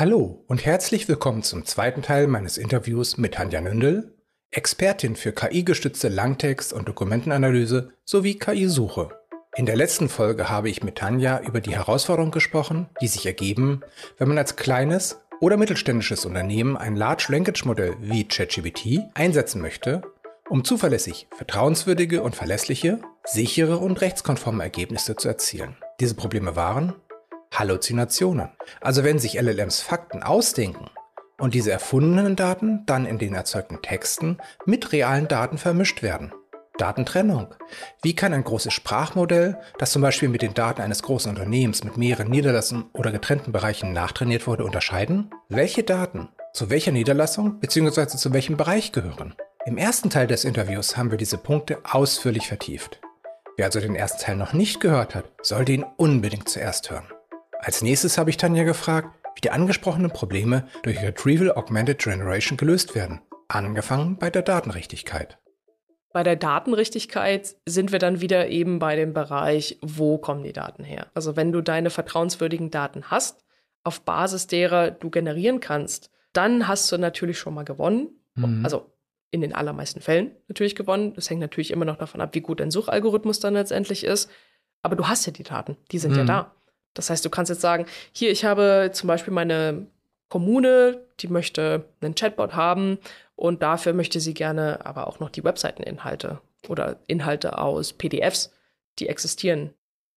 Hallo und herzlich willkommen zum zweiten Teil meines Interviews mit Tanja Nündel, Expertin für KI-gestützte Langtext- und Dokumentenanalyse sowie KI-Suche. In der letzten Folge habe ich mit Tanja über die Herausforderungen gesprochen, die sich ergeben, wenn man als kleines oder mittelständisches Unternehmen ein Large Language Model wie ChatGPT einsetzen möchte, um zuverlässig, vertrauenswürdige und verlässliche, sichere und rechtskonforme Ergebnisse zu erzielen. Diese Probleme waren Halluzinationen. Also wenn sich LLMs Fakten ausdenken und diese erfundenen Daten dann in den erzeugten Texten mit realen Daten vermischt werden. Datentrennung. Wie kann ein großes Sprachmodell, das zum Beispiel mit den Daten eines großen Unternehmens mit mehreren Niederlassungen oder getrennten Bereichen nachtrainiert wurde, unterscheiden? Welche Daten zu welcher Niederlassung bzw. zu welchem Bereich gehören? Im ersten Teil des Interviews haben wir diese Punkte ausführlich vertieft. Wer also den ersten Teil noch nicht gehört hat, sollte ihn unbedingt zuerst hören. Als nächstes habe ich Tanja gefragt, wie die angesprochenen Probleme durch Retrieval Augmented Generation gelöst werden, angefangen bei der Datenrichtigkeit. Bei der Datenrichtigkeit sind wir dann wieder eben bei dem Bereich, wo kommen die Daten her? Also wenn du deine vertrauenswürdigen Daten hast, auf Basis derer du generieren kannst, dann hast du natürlich schon mal gewonnen. Mhm. Also in den allermeisten Fällen natürlich gewonnen. Das hängt natürlich immer noch davon ab, wie gut dein Suchalgorithmus dann letztendlich ist. Aber du hast ja die Daten, die sind ja da. Das heißt, du kannst jetzt sagen, hier, ich habe zum Beispiel meine Kommune, die möchte einen Chatbot haben und dafür möchte sie gerne aber auch noch die Webseiteninhalte oder Inhalte aus PDFs, die existieren.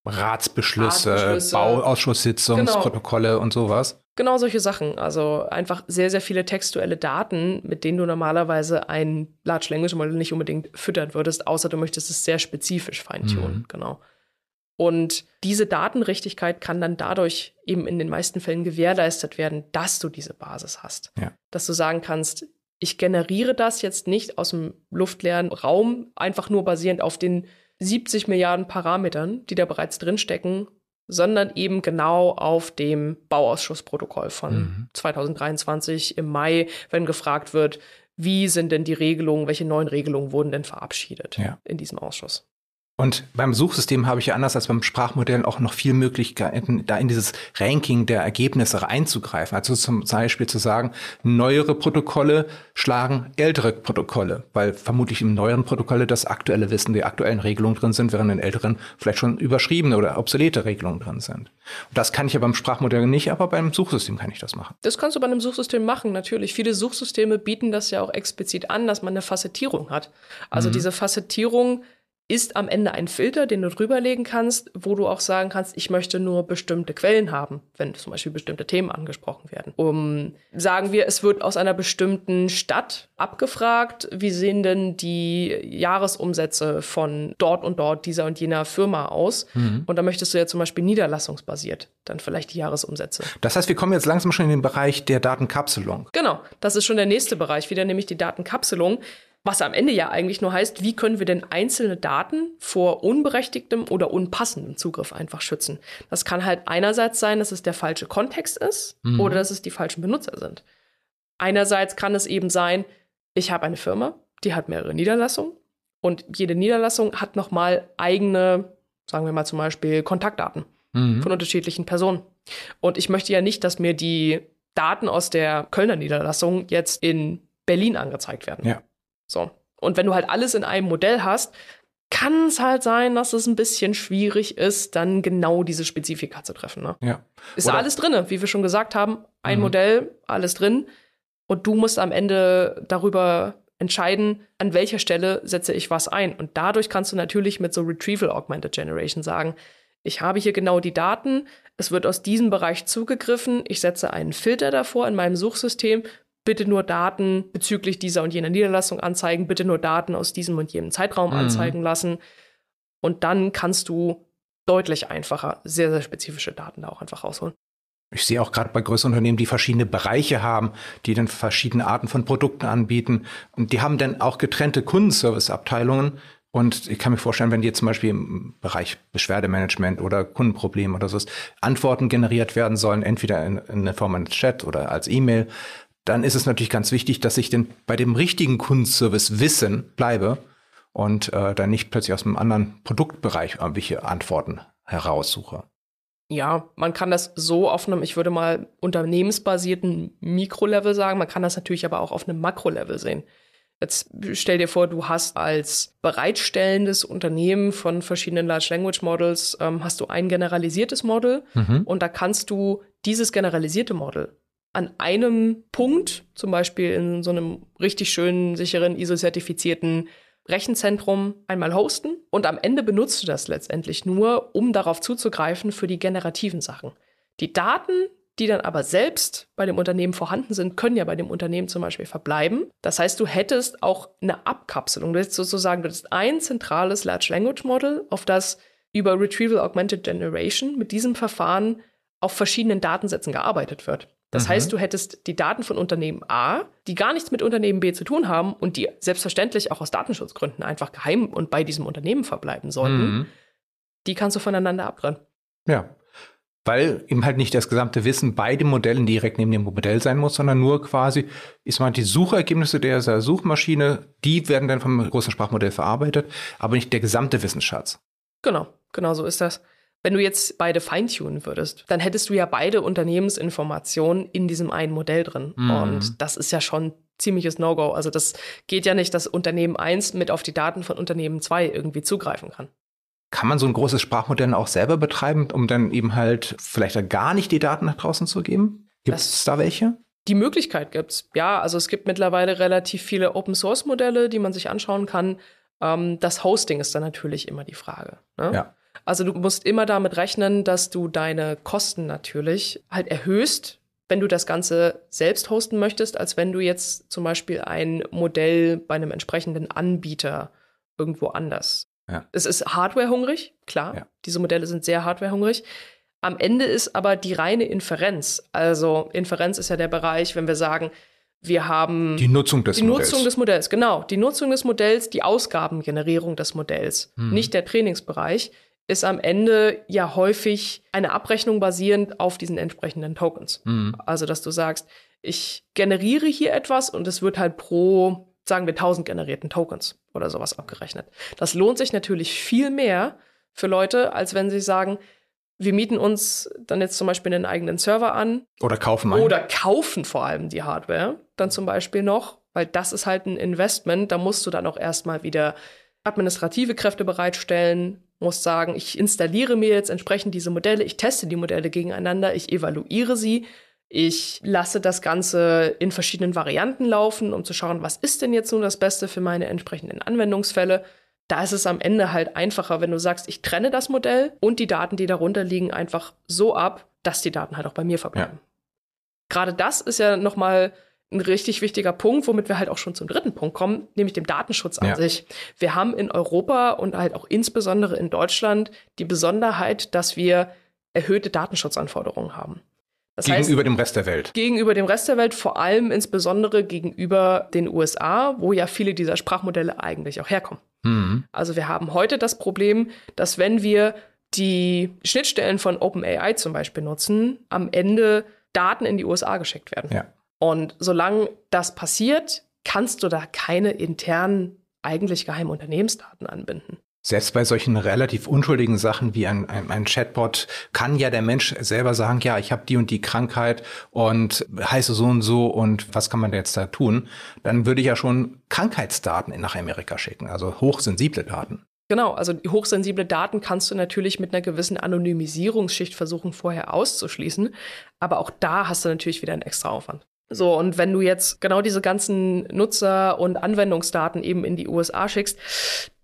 Ratsbeschlüsse, Bauausschusssitzungsprotokolle genau. Und sowas. Genau solche Sachen. Also einfach sehr, sehr viele textuelle Daten, mit denen du normalerweise ein Large Language Model nicht unbedingt füttern würdest, außer du möchtest es sehr spezifisch feintunen. Genau. Und diese Datenrichtigkeit kann dann dadurch eben in den meisten Fällen gewährleistet werden, dass du diese Basis hast. Ja. Dass du sagen kannst, ich generiere das jetzt nicht aus dem luftleeren Raum, einfach nur basierend auf den 70 Milliarden Parametern, die da bereits drinstecken, sondern eben genau auf dem Bauausschussprotokoll von 2023 im Mai, wenn gefragt wird, wie sind denn die Regelungen, welche neuen Regelungen wurden denn verabschiedet in diesem Ausschuss. Und beim Suchsystem habe ich ja anders als beim Sprachmodell auch noch viel Möglichkeiten, da in dieses Ranking der Ergebnisse einzugreifen. Also zum Beispiel zu sagen, neuere Protokolle schlagen ältere Protokolle, weil vermutlich im neueren Protokolle das aktuelle Wissen, die aktuellen Regelungen drin sind, während in älteren vielleicht schon überschriebene oder obsolete Regelungen drin sind. Und das kann ich ja beim Sprachmodell nicht, aber beim Suchsystem kann ich das machen. Das kannst du bei einem Suchsystem machen, natürlich. Viele Suchsysteme bieten das ja auch explizit an, dass man eine Facettierung hat. Also diese Facettierung ist am Ende ein Filter, den du drüberlegen kannst, wo du auch sagen kannst, ich möchte nur bestimmte Quellen haben, wenn zum Beispiel bestimmte Themen angesprochen werden. Sagen wir, es wird aus einer bestimmten Stadt abgefragt, wie sehen denn die Jahresumsätze von dort und dort, dieser und jener Firma aus? Und da möchtest du ja zum Beispiel niederlassungsbasiert dann vielleicht die Jahresumsätze. Das heißt, wir kommen jetzt langsam schon in den Bereich der Datenkapselung. Genau, das ist schon der nächste Bereich, wieder nämlich die Datenkapselung. Was am Ende ja eigentlich nur heißt, wie können wir denn einzelne Daten vor unberechtigtem oder unpassendem Zugriff einfach schützen? Das kann halt einerseits sein, dass es der falsche Kontext ist oder dass es die falschen Benutzer sind. Einerseits kann es eben sein, ich habe eine Firma, die hat mehrere Niederlassungen und jede Niederlassung hat nochmal eigene, sagen wir mal zum Beispiel Kontaktdaten von unterschiedlichen Personen. Und ich möchte ja nicht, dass mir die Daten aus der Kölner Niederlassung jetzt in Berlin angezeigt werden. Ja. So. Und wenn du halt alles in einem Modell hast, kann es halt sein, dass es ein bisschen schwierig ist, dann genau diese Spezifika zu treffen. Ne? Ja. Ist da alles drin, wie wir schon gesagt haben, ein Modell, alles drin. Und du musst am Ende darüber entscheiden, an welcher Stelle setze ich was ein. Und dadurch kannst du natürlich mit so Retrieval Augmented Generation sagen, ich habe hier genau die Daten, es wird aus diesem Bereich zugegriffen, ich setze einen Filter davor in meinem Suchsystem, bitte nur Daten bezüglich dieser und jener Niederlassung anzeigen, bitte nur Daten aus diesem und jenem Zeitraum anzeigen lassen. Und dann kannst du deutlich einfacher sehr, sehr spezifische Daten da auch einfach rausholen. Ich sehe auch gerade bei größeren Unternehmen, die verschiedene Bereiche haben, die dann verschiedene Arten von Produkten anbieten. Und die haben dann auch getrennte Kundenservice-Abteilungen. Und ich kann mir vorstellen, wenn jetzt zum Beispiel im Bereich Beschwerdemanagement oder Kundenprobleme oder so ist, Antworten generiert werden sollen, entweder in der Form eines Chat oder als E-Mail, dann ist es natürlich ganz wichtig, dass ich denn bei dem richtigen Kundenservice Wissen bleibe und dann nicht plötzlich aus einem anderen Produktbereich irgendwelche Antworten heraussuche. Ja, man kann das so auf einem, ich würde mal unternehmensbasierten Mikrolevel sagen, man kann das natürlich aber auch auf einem Makrolevel sehen. Jetzt stell dir vor, du hast als bereitstellendes Unternehmen von verschiedenen Large Language Models, hast du ein generalisiertes Model und da kannst du dieses generalisierte Model an einem Punkt, zum Beispiel in so einem richtig schönen, sicheren, ISO-zertifizierten Rechenzentrum einmal hosten und am Ende benutzt du das letztendlich nur, um darauf zuzugreifen für die generativen Sachen. Die Daten, die dann aber selbst bei dem Unternehmen vorhanden sind, können ja bei dem Unternehmen zum Beispiel verbleiben. Das heißt, du hättest auch eine Abkapselung. Du hättest sozusagen ein zentrales Large Language Model, auf das über Retrieval Augmented Generation mit diesem Verfahren auf verschiedenen Datensätzen gearbeitet wird. Das heißt, du hättest die Daten von Unternehmen A, die gar nichts mit Unternehmen B zu tun haben und die selbstverständlich auch aus Datenschutzgründen einfach geheim und bei diesem Unternehmen verbleiben sollten. Die kannst du voneinander abtrennen. Ja. Weil eben halt nicht das gesamte Wissen bei den Modellen direkt neben dem Modell sein muss, sondern nur quasi, ich meine, die Suchergebnisse der Suchmaschine, die werden dann vom großen Sprachmodell verarbeitet, aber nicht der gesamte Wissensschatz. Genau so ist das. Wenn du jetzt beide feintunen würdest, dann hättest du ja beide Unternehmensinformationen in diesem einen Modell drin. Und das ist ja schon ziemliches No-Go. Also das geht ja nicht, dass Unternehmen 1 mit auf die Daten von Unternehmen 2 irgendwie zugreifen kann. Kann man so ein großes Sprachmodell auch selber betreiben, um dann eben halt vielleicht gar nicht die Daten nach draußen zu geben? Gibt es da welche? Die Möglichkeit gibt's. Ja, also es gibt mittlerweile relativ viele Open-Source-Modelle, die man sich anschauen kann. Das Hosting ist dann natürlich immer die Frage. Ne? Ja. Also du musst immer damit rechnen, dass du deine Kosten natürlich halt erhöhst, wenn du das Ganze selbst hosten möchtest, als wenn du jetzt zum Beispiel ein Modell bei einem entsprechenden Anbieter irgendwo anders. Ja. Es ist hardwarehungrig, klar. Ja. Diese Modelle sind sehr hardwarehungrig. Am Ende ist aber die reine Inferenz. Also Inferenz ist ja der Bereich, wenn wir sagen, wir haben die Nutzung des Modells. Genau, die Nutzung des Modells, die Ausgabengenerierung des Modells, nicht der Trainingsbereich, ist am Ende ja häufig eine Abrechnung basierend auf diesen entsprechenden Tokens. Also, dass du sagst, ich generiere hier etwas und es wird halt pro, sagen wir, 1000 generierten Tokens oder sowas abgerechnet. Das lohnt sich natürlich viel mehr für Leute, als wenn sie sagen, wir mieten uns dann jetzt zum Beispiel einen eigenen Server an. Oder kaufen einen. Oder kaufen vor allem die Hardware dann zum Beispiel noch, weil das ist halt ein Investment. Da musst du dann auch erstmal wieder administrative Kräfte bereitstellen, musst sagen, ich installiere mir jetzt entsprechend diese Modelle, ich teste die Modelle gegeneinander, ich evaluiere sie. Ich lasse das Ganze in verschiedenen Varianten laufen, um zu schauen, was ist denn jetzt nun das Beste für meine entsprechenden Anwendungsfälle. Da ist es am Ende halt einfacher, wenn du sagst, ich trenne das Modell und die Daten, die darunter liegen, einfach so ab, dass die Daten halt auch bei mir verbleiben. Ja. Gerade das ist ja nochmal ein richtig wichtiger Punkt, womit wir halt auch schon zum dritten Punkt kommen, nämlich dem Datenschutz an sich. Wir haben in Europa und halt auch insbesondere in Deutschland die Besonderheit, dass wir erhöhte Datenschutzanforderungen haben. Das gegenüber heißt, dem Rest der Welt. Gegenüber dem Rest der Welt, vor allem insbesondere gegenüber den USA, wo ja viele dieser Sprachmodelle eigentlich auch herkommen. Also wir haben heute das Problem, dass wenn wir die Schnittstellen von OpenAI zum Beispiel nutzen, am Ende Daten in die USA geschickt werden. Ja. Und solange das passiert, kannst du da keine internen, eigentlich geheimen Unternehmensdaten anbinden. Selbst bei solchen relativ unschuldigen Sachen wie ein Chatbot kann ja der Mensch selber sagen, ja, ich habe die und die Krankheit und heiße so und so und was kann man da jetzt da tun? Dann würde ich ja schon Krankheitsdaten nach Amerika schicken, also hochsensible Daten. Genau, also hochsensible Daten kannst du natürlich mit einer gewissen Anonymisierungsschicht versuchen vorher auszuschließen, aber auch da hast du natürlich wieder einen extra Aufwand. So, und wenn du jetzt genau diese ganzen Nutzer- und Anwendungsdaten eben in die USA schickst,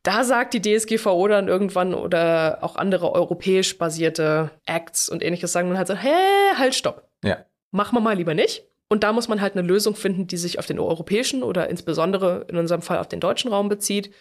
da sagt die DSGVO dann irgendwann oder auch andere europäisch basierte Acts und ähnliches sagen dann halt so, hey, halt, stopp. Ja. Machen wir mal lieber nicht. Und da muss man halt eine Lösung finden, die sich auf den europäischen oder insbesondere in unserem Fall auf den deutschen Raum bezieht.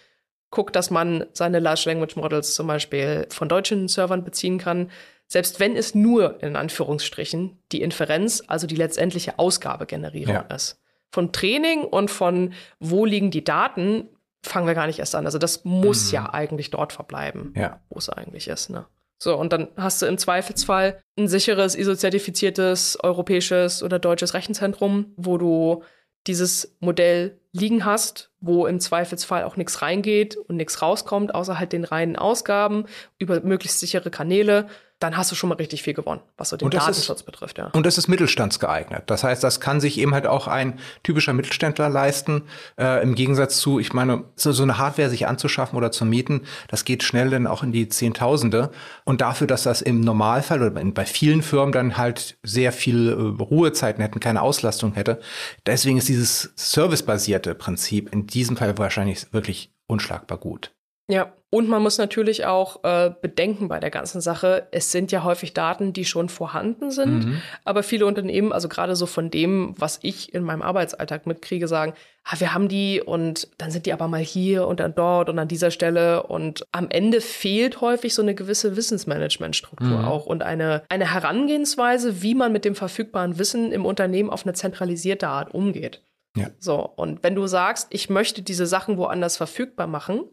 Guckt, dass man seine Large Language Models zum Beispiel von deutschen Servern beziehen kann. Selbst wenn es nur, in Anführungsstrichen, die Inferenz, also die letztendliche Ausgabegenerierung ist. Von Training und von wo liegen die Daten, fangen wir gar nicht erst an. Also das muss ja eigentlich dort verbleiben, wo es eigentlich ist. Ne? So, und dann hast du im Zweifelsfall ein sicheres, ISO-zertifiziertes, europäisches oder deutsches Rechenzentrum, wo du dieses Modell liegen hast, wo im Zweifelsfall auch nichts reingeht und nichts rauskommt, außer halt den reinen Ausgaben über möglichst sichere Kanäle. dann hast du schon mal richtig viel gewonnen, was so den Datenschutz betrifft. Ja. Und das ist mittelstandsgeeignet. Das heißt, das kann sich eben halt auch ein typischer Mittelständler leisten. Im Gegensatz zu, ich meine, so eine Hardware sich anzuschaffen oder zu mieten, das geht schnell dann auch in die Zehntausende. Und dafür, dass das im Normalfall oder bei vielen Firmen dann halt sehr viel Ruhezeiten hätten, keine Auslastung hätte. Deswegen ist dieses servicebasierte Prinzip in diesem Fall wahrscheinlich wirklich unschlagbar gut. Ja, und man muss natürlich auch bedenken bei der ganzen Sache, es sind ja häufig Daten, die schon vorhanden sind, aber viele Unternehmen, also gerade so von dem, was ich in meinem Arbeitsalltag mitkriege, sagen, wir haben die und dann sind die aber mal hier und dann dort und an dieser Stelle und am Ende fehlt häufig so eine gewisse Wissensmanagementstruktur auch und eine Herangehensweise, wie man mit dem verfügbaren Wissen im Unternehmen auf eine zentralisierte Art umgeht. Ja. So, und wenn du sagst, ich möchte diese Sachen woanders verfügbar machen,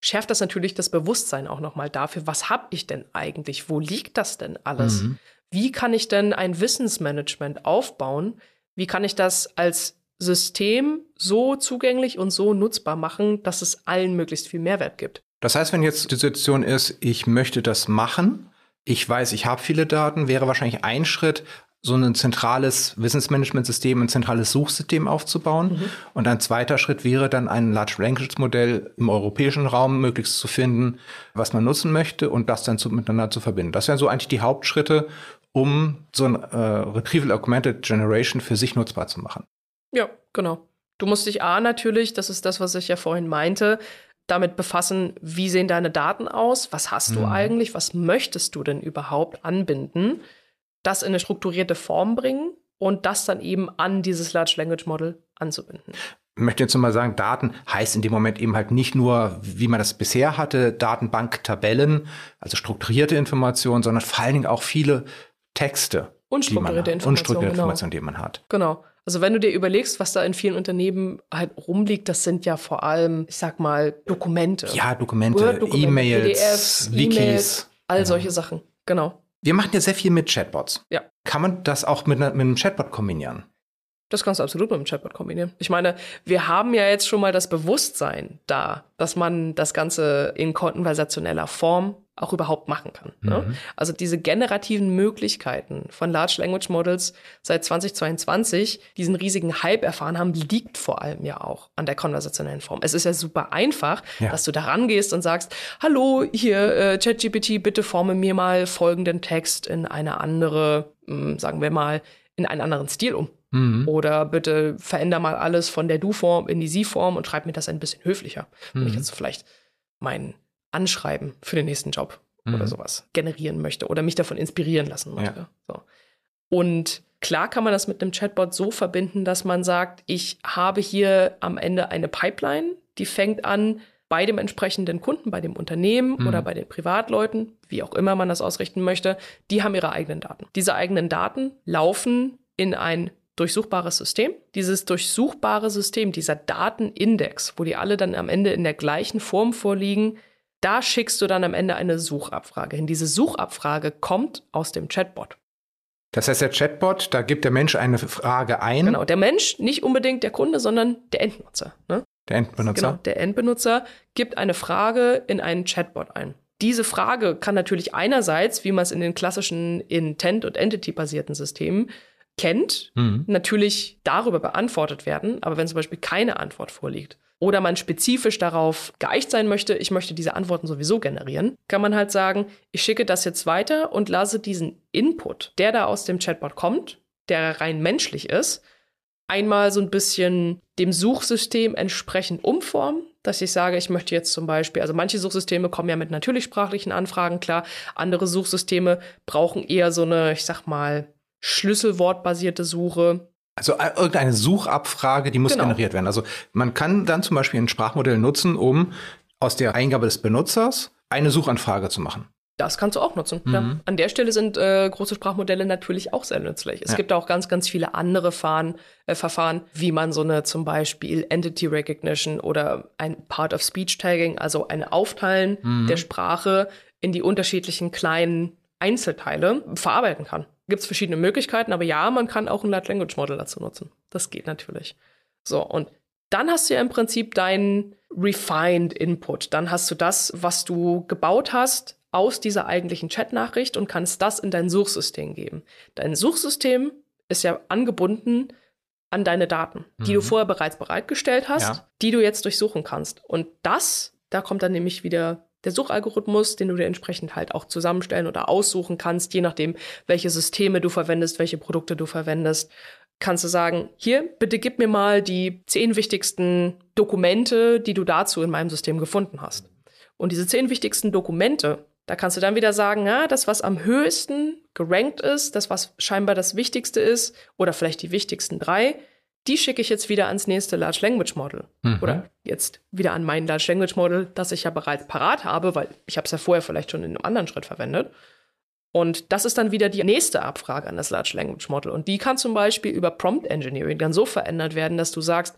schärft das natürlich das Bewusstsein auch nochmal dafür, was habe ich denn eigentlich? Wo liegt das denn alles? Wie kann ich denn ein Wissensmanagement aufbauen? Wie kann ich das als System so zugänglich und so nutzbar machen, dass es allen möglichst viel Mehrwert gibt? Das heißt, wenn jetzt die Situation ist, ich möchte das machen, ich weiß, ich habe viele Daten, wäre wahrscheinlich ein Schritt, so ein zentrales Wissensmanagementsystem, ein zentrales Suchsystem aufzubauen. Und ein zweiter Schritt wäre dann, ein Large Language Modell im europäischen Raum möglichst zu finden, was man nutzen möchte und das dann miteinander zu verbinden. Das wären so eigentlich die Hauptschritte, um so ein Retrieval Augmented Generation für sich nutzbar zu machen. Ja, genau. Du musst dich natürlich, das ist das, was ich ja vorhin meinte, damit befassen, wie sehen deine Daten aus, was hast du eigentlich, was möchtest du denn überhaupt anbinden, das in eine strukturierte Form bringen und das dann eben an dieses Large Language Model anzubinden. Ich möchte jetzt nochmal sagen, Daten heißt in dem Moment eben halt nicht nur, wie man das bisher hatte, Datenbank, Tabellen, also strukturierte Informationen, sondern vor allen Dingen auch viele Texte. Unstrukturierte Informationen, die man hat. Genau. Also wenn du dir überlegst, was da in vielen Unternehmen halt rumliegt, das sind ja vor allem, ich sag mal, Dokumente. Ja, Dokumente, E-Mails, PDFs, Wikis. E-Mails, all solche Sachen, genau. Wir machen ja sehr viel mit Chatbots. Ja. Kann man das auch mit einem Chatbot kombinieren? Das kannst du absolut mit einem Chatbot kombinieren. Ich meine, wir haben ja jetzt schon mal das Bewusstsein da, dass man das Ganze in konversationeller Form auch überhaupt machen kann. Ne? Also diese generativen Möglichkeiten von Large Language Models seit 2022, diesen riesigen Hype erfahren haben, liegt vor allem ja auch an der konversationellen Form. Es ist ja super einfach, dass du da rangehst und sagst, hallo, hier ChatGPT, bitte forme mir mal folgenden Text in eine andere, sagen wir mal, in einen anderen Stil um. Oder bitte veränder mal alles von der Du-Form in die Sie-Form und schreib mir das ein bisschen höflicher. Wenn ich jetzt vielleicht meinen Anschreiben für den nächsten Job oder sowas generieren möchte oder mich davon inspirieren lassen möchte. Ja. So. Und klar kann man das mit einem Chatbot so verbinden, dass man sagt, ich habe hier am Ende eine Pipeline, die fängt an bei dem entsprechenden Kunden, bei dem Unternehmen oder bei den Privatleuten, wie auch immer man das ausrichten möchte, die haben ihre eigenen Daten. Diese eigenen Daten laufen in ein durchsuchbares System. Dieses durchsuchbare System, dieser Datenindex, wo die alle dann am Ende in der gleichen Form vorliegen, da schickst du dann am Ende eine Suchabfrage hin. Diese Suchabfrage kommt aus dem Chatbot. Das heißt, der Chatbot, da gibt der Mensch eine Frage ein. Genau, der Mensch, nicht unbedingt der Kunde, sondern der Endnutzer. Ne? Der Endbenutzer. Genau, der Endbenutzer gibt eine Frage in einen Chatbot ein. Diese Frage kann natürlich einerseits, wie man es in den klassischen Intent- und Entity-basierten Systemen kennt, natürlich darüber beantwortet werden. Aber wenn zum Beispiel keine Antwort vorliegt, oder man spezifisch darauf geeicht sein möchte, ich möchte diese Antworten sowieso generieren, kann man halt sagen, ich schicke das jetzt weiter und lasse diesen Input, der da aus dem Chatbot kommt, der rein menschlich ist, einmal so ein bisschen dem Suchsystem entsprechend umformen, dass ich sage, ich möchte jetzt zum Beispiel, also manche Suchsysteme kommen ja mit natürlichsprachlichen Anfragen, klar, andere Suchsysteme brauchen eher so eine, ich sag mal, schlüsselwortbasierte Suche. Also irgendeine Suchabfrage, die muss generiert werden. Also man kann dann zum Beispiel ein Sprachmodell nutzen, um aus der Eingabe des Benutzers eine Suchanfrage zu machen. Das kannst du auch nutzen. Ja. An der Stelle sind große Sprachmodelle natürlich auch sehr nützlich. Es gibt auch ganz, ganz viele andere Verfahren, wie man so eine zum Beispiel Entity Recognition oder ein Part of Speech Tagging, also ein Aufteilen der Sprache in die unterschiedlichen kleinen Einzelteile verarbeiten kann. Gibt es verschiedene Möglichkeiten, aber ja, man kann auch ein Large Language Model dazu nutzen. Das geht natürlich. So, und dann hast du ja im Prinzip deinen Refined Input. Dann hast du das, was du gebaut hast, aus dieser eigentlichen Chat-Nachricht und kannst das in dein Suchsystem geben. Dein Suchsystem ist ja angebunden an deine Daten, die du vorher bereits bereitgestellt hast, die du jetzt durchsuchen kannst. Und da kommt dann nämlich wieder der Suchalgorithmus, den du dir entsprechend halt auch zusammenstellen oder aussuchen kannst, je nachdem, welche Systeme du verwendest, welche Produkte du verwendest. Kannst du sagen, hier, bitte gib mir mal die 10 wichtigsten Dokumente, die du dazu in meinem System gefunden hast. Und diese 10 wichtigsten Dokumente, da kannst du dann wieder sagen, ja, das, was am höchsten gerankt ist, das, was scheinbar das Wichtigste ist, oder vielleicht die wichtigsten 3, die schicke ich jetzt wieder ans nächste Large Language Model. Oder jetzt wieder an mein Large Language Model, das ich ja bereits parat habe, weil ich habe es ja vorher vielleicht schon in einem anderen Schritt verwendet. Und das ist dann wieder die nächste Abfrage an das Large Language Model. Und die kann zum Beispiel über Prompt Engineering dann so verändert werden, dass du sagst,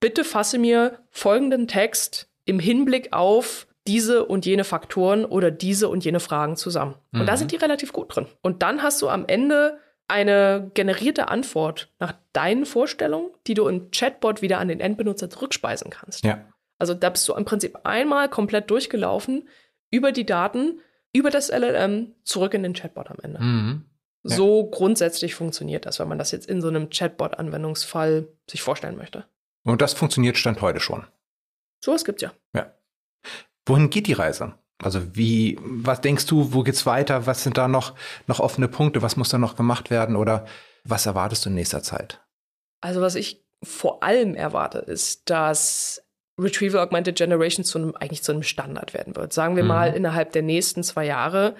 bitte fasse mir folgenden Text im Hinblick auf diese und jene Faktoren oder diese und jene Fragen zusammen. Und da sind die relativ gut drin. Und dann hast du am Ende eine generierte Antwort nach deinen Vorstellungen, die du im Chatbot wieder an den Endbenutzer zurückspeisen kannst. Ja. Also da bist du im Prinzip einmal komplett durchgelaufen über die Daten, über das LLM zurück in den Chatbot am Ende. Ja. So grundsätzlich funktioniert das, wenn man das jetzt in so einem Chatbot-Anwendungsfall sich vorstellen möchte. Und das funktioniert Stand heute schon. Sowas gibt's ja. Ja. Wohin geht die Reise? Also was denkst du, wo geht's weiter? Was sind da noch offene Punkte? Was muss da noch gemacht werden? Oder was erwartest du in nächster Zeit? Also was ich vor allem erwarte, ist, dass Retrieval Augmented Generation zu einem Standard werden wird. Sagen wir mal, innerhalb der nächsten 2 Jahre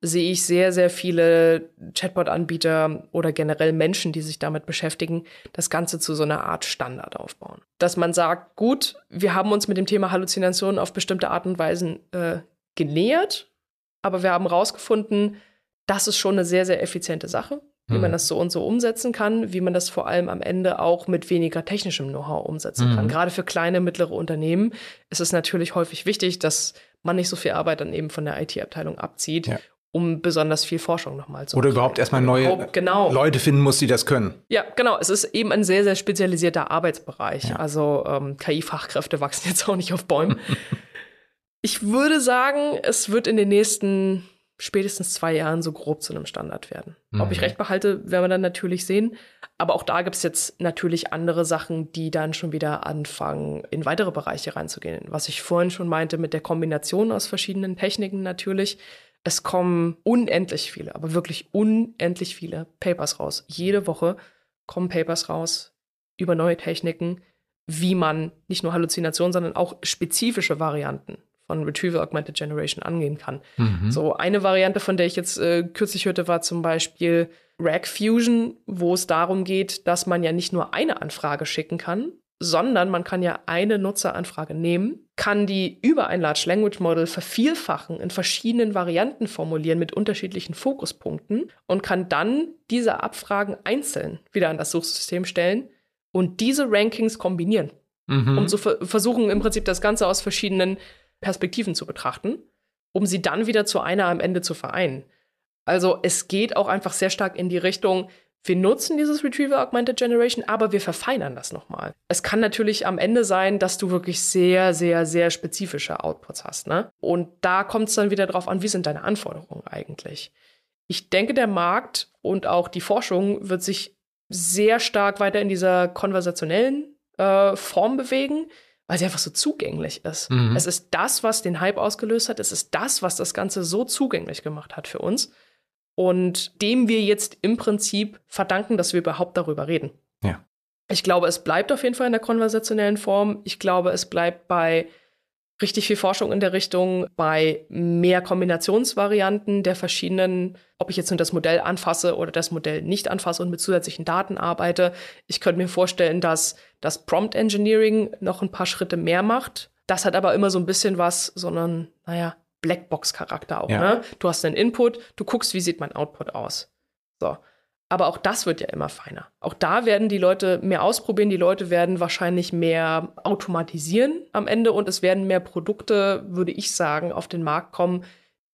sehe ich sehr, sehr viele Chatbot-Anbieter oder generell Menschen, die sich damit beschäftigen, das Ganze zu so einer Art Standard aufbauen. Dass man sagt, gut, wir haben uns mit dem Thema Halluzinationen auf bestimmte Art und Weisen genähert, aber wir haben rausgefunden, das ist schon eine sehr, sehr effiziente Sache, wie man das so und so umsetzen kann, wie man das vor allem am Ende auch mit weniger technischem Know-how umsetzen kann. Gerade für kleine, mittlere Unternehmen ist es natürlich häufig wichtig, dass man nicht so viel Arbeit dann eben von der IT-Abteilung abzieht, um besonders viel Forschung nochmal zu machen. Oder überhaupt erstmal neue Leute finden muss, die das können. Ja, genau. Es ist eben ein sehr, sehr spezialisierter Arbeitsbereich. Ja. Also KI-Fachkräfte wachsen jetzt auch nicht auf Bäumen. Ich würde sagen, es wird in den nächsten spätestens 2 Jahren so grob zu einem Standard werden. Ob ich recht behalte, werden wir dann natürlich sehen. Aber auch da gibt es jetzt natürlich andere Sachen, die dann schon wieder anfangen, in weitere Bereiche reinzugehen. Was ich vorhin schon meinte, mit der Kombination aus verschiedenen Techniken natürlich. Es kommen unendlich viele, aber wirklich unendlich viele Papers raus. Jede Woche kommen Papers raus über neue Techniken, wie man nicht nur Halluzinationen, sondern auch spezifische Varianten von Retrieval Augmented Generation angehen kann. So eine Variante, von der ich jetzt kürzlich hörte, war zum Beispiel Rag Fusion, wo es darum geht, dass man ja nicht nur eine Anfrage schicken kann, sondern man kann ja eine Nutzeranfrage nehmen, kann die über ein Large Language Model vervielfachen, in verschiedenen Varianten formulieren mit unterschiedlichen Fokuspunkten und kann dann diese Abfragen einzeln wieder an das Suchsystem stellen und diese Rankings kombinieren, um zu versuchen, im Prinzip das Ganze aus verschiedenen Perspektiven zu betrachten, um sie dann wieder zu einer am Ende zu vereinen. Also es geht auch einfach sehr stark in die Richtung, wir nutzen dieses Retrieval Augmented Generation, aber wir verfeinern das nochmal. Es kann natürlich am Ende sein, dass du wirklich sehr, sehr, sehr spezifische Outputs hast, ne? Und da kommt es dann wieder drauf an, wie sind deine Anforderungen eigentlich? Ich denke, der Markt und auch die Forschung wird sich sehr stark weiter in dieser konversationellen Form bewegen, weil sie einfach so zugänglich ist. Es ist das, was den Hype ausgelöst hat. Es ist das, was das Ganze so zugänglich gemacht hat für uns. Und dem wir jetzt im Prinzip verdanken, dass wir überhaupt darüber reden. Ja. Ich glaube, es bleibt auf jeden Fall in der konversationellen Form. Ich glaube, es bleibt bei richtig viel Forschung in der Richtung, bei mehr Kombinationsvarianten der verschiedenen, ob ich jetzt nur das Modell anfasse oder das Modell nicht anfasse und mit zusätzlichen Daten arbeite. Ich könnte mir vorstellen, dass das Prompt Engineering noch ein paar Schritte mehr macht. Das hat aber immer so ein bisschen was, sondern, naja, Blackbox-Charakter auch, ne? Du hast einen Input, du guckst, wie sieht mein Output aus. So. Aber auch das wird ja immer feiner. Auch da werden die Leute mehr ausprobieren, die Leute werden wahrscheinlich mehr automatisieren am Ende und es werden mehr Produkte, würde ich sagen, auf den Markt kommen,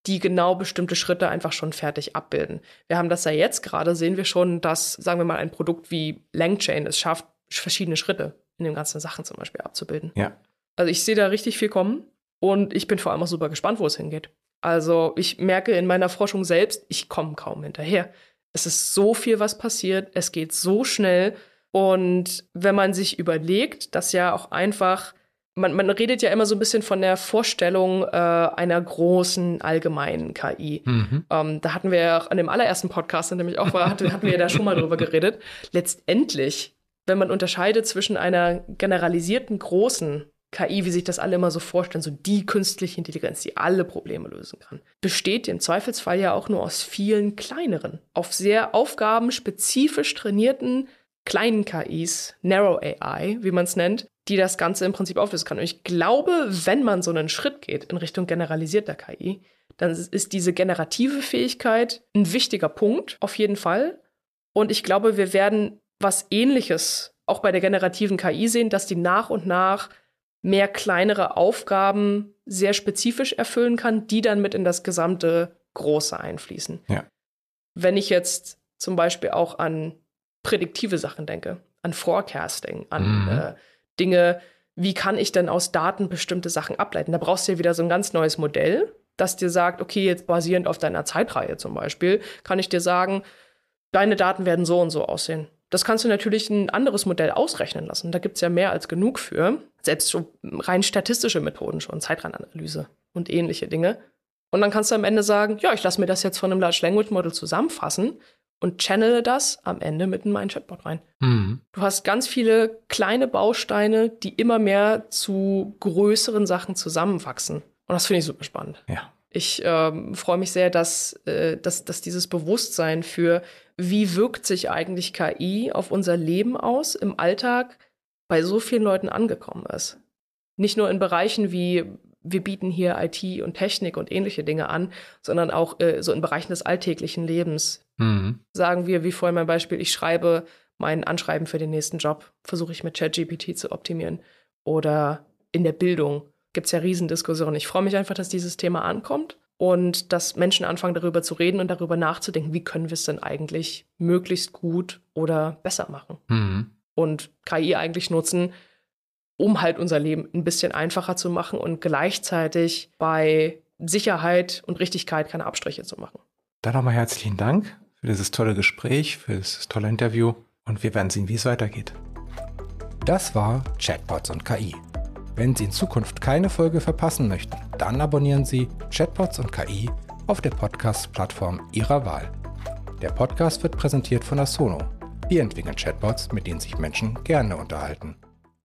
die genau bestimmte Schritte einfach schon fertig abbilden. Wir haben das ja jetzt gerade, sehen wir schon, dass, sagen wir mal, ein Produkt wie Langchain es schafft, verschiedene Schritte in den ganzen Sachen zum Beispiel abzubilden. Ja. Also ich sehe da richtig viel kommen. Und ich bin vor allem auch super gespannt, wo es hingeht. Also ich merke in meiner Forschung selbst, ich komme kaum hinterher. Es ist so viel, was passiert, es geht so schnell. Und wenn man sich überlegt, dass ja auch einfach, man redet ja immer so ein bisschen von der Vorstellung einer großen, allgemeinen KI. Mhm. Da hatten wir ja an dem allerersten Podcast, in dem ich auch war, hatten wir ja da schon mal drüber geredet. Letztendlich, wenn man unterscheidet zwischen einer generalisierten, großen KI, wie sich das alle immer so vorstellen, so die künstliche Intelligenz, die alle Probleme lösen kann, besteht im Zweifelsfall ja auch nur aus vielen kleineren, auf sehr aufgabenspezifisch trainierten kleinen KIs, Narrow AI, wie man es nennt, die das Ganze im Prinzip auflösen kann. Und ich glaube, wenn man so einen Schritt geht in Richtung generalisierter KI, dann ist diese generative Fähigkeit ein wichtiger Punkt, auf jeden Fall. Und ich glaube, wir werden was Ähnliches auch bei der generativen KI sehen, dass die nach und nach mehr kleinere Aufgaben sehr spezifisch erfüllen kann, die dann mit in das gesamte Große einfließen. Ja. Wenn ich jetzt zum Beispiel auch an prädiktive Sachen denke, an Forecasting, an Dinge, wie kann ich denn aus Daten bestimmte Sachen ableiten? Da brauchst du ja wieder so ein ganz neues Modell, das dir sagt, okay, jetzt basierend auf deiner Zeitreihe zum Beispiel, kann ich dir sagen, deine Daten werden so und so aussehen. Das kannst du natürlich ein anderes Modell ausrechnen lassen. Da gibt es ja mehr als genug für. Selbst so rein statistische Methoden schon, Zeitratenanalyse und ähnliche Dinge. Und dann kannst du am Ende sagen, ja, ich lasse mir das jetzt von einem Large Language Model zusammenfassen und channele das am Ende mit in meinen Chatbot rein. Mhm. Du hast ganz viele kleine Bausteine, die immer mehr zu größeren Sachen zusammenwachsen. Und das finde ich super spannend. Ja. Ich freue mich sehr, dass dieses Bewusstsein für, wie wirkt sich eigentlich KI auf unser Leben aus im Alltag, bei so vielen Leuten angekommen ist. Nicht nur in Bereichen wie, wir bieten hier IT und Technik und ähnliche Dinge an, sondern auch so in Bereichen des alltäglichen Lebens. Mhm. Sagen wir, wie vorhin mein Beispiel, ich schreibe mein Anschreiben für den nächsten Job, versuche ich mit ChatGPT zu optimieren. Oder in der Bildung gibt es ja Riesendiskussionen. Ich freue mich einfach, dass dieses Thema ankommt und dass Menschen anfangen, darüber zu reden und darüber nachzudenken, wie können wir es denn eigentlich möglichst gut oder besser machen. Mhm. Und KI eigentlich nutzen, um halt unser Leben ein bisschen einfacher zu machen und gleichzeitig bei Sicherheit und Richtigkeit keine Abstriche zu machen. Dann nochmal herzlichen Dank für dieses tolle Gespräch, für dieses tolle Interview und wir werden sehen, wie es weitergeht. Das war Chatbots und KI. Wenn Sie in Zukunft keine Folge verpassen möchten, dann abonnieren Sie Chatbots und KI auf der Podcast-Plattform Ihrer Wahl. Der Podcast wird präsentiert von Asono. Wir entwickeln Chatbots, mit denen sich Menschen gerne unterhalten.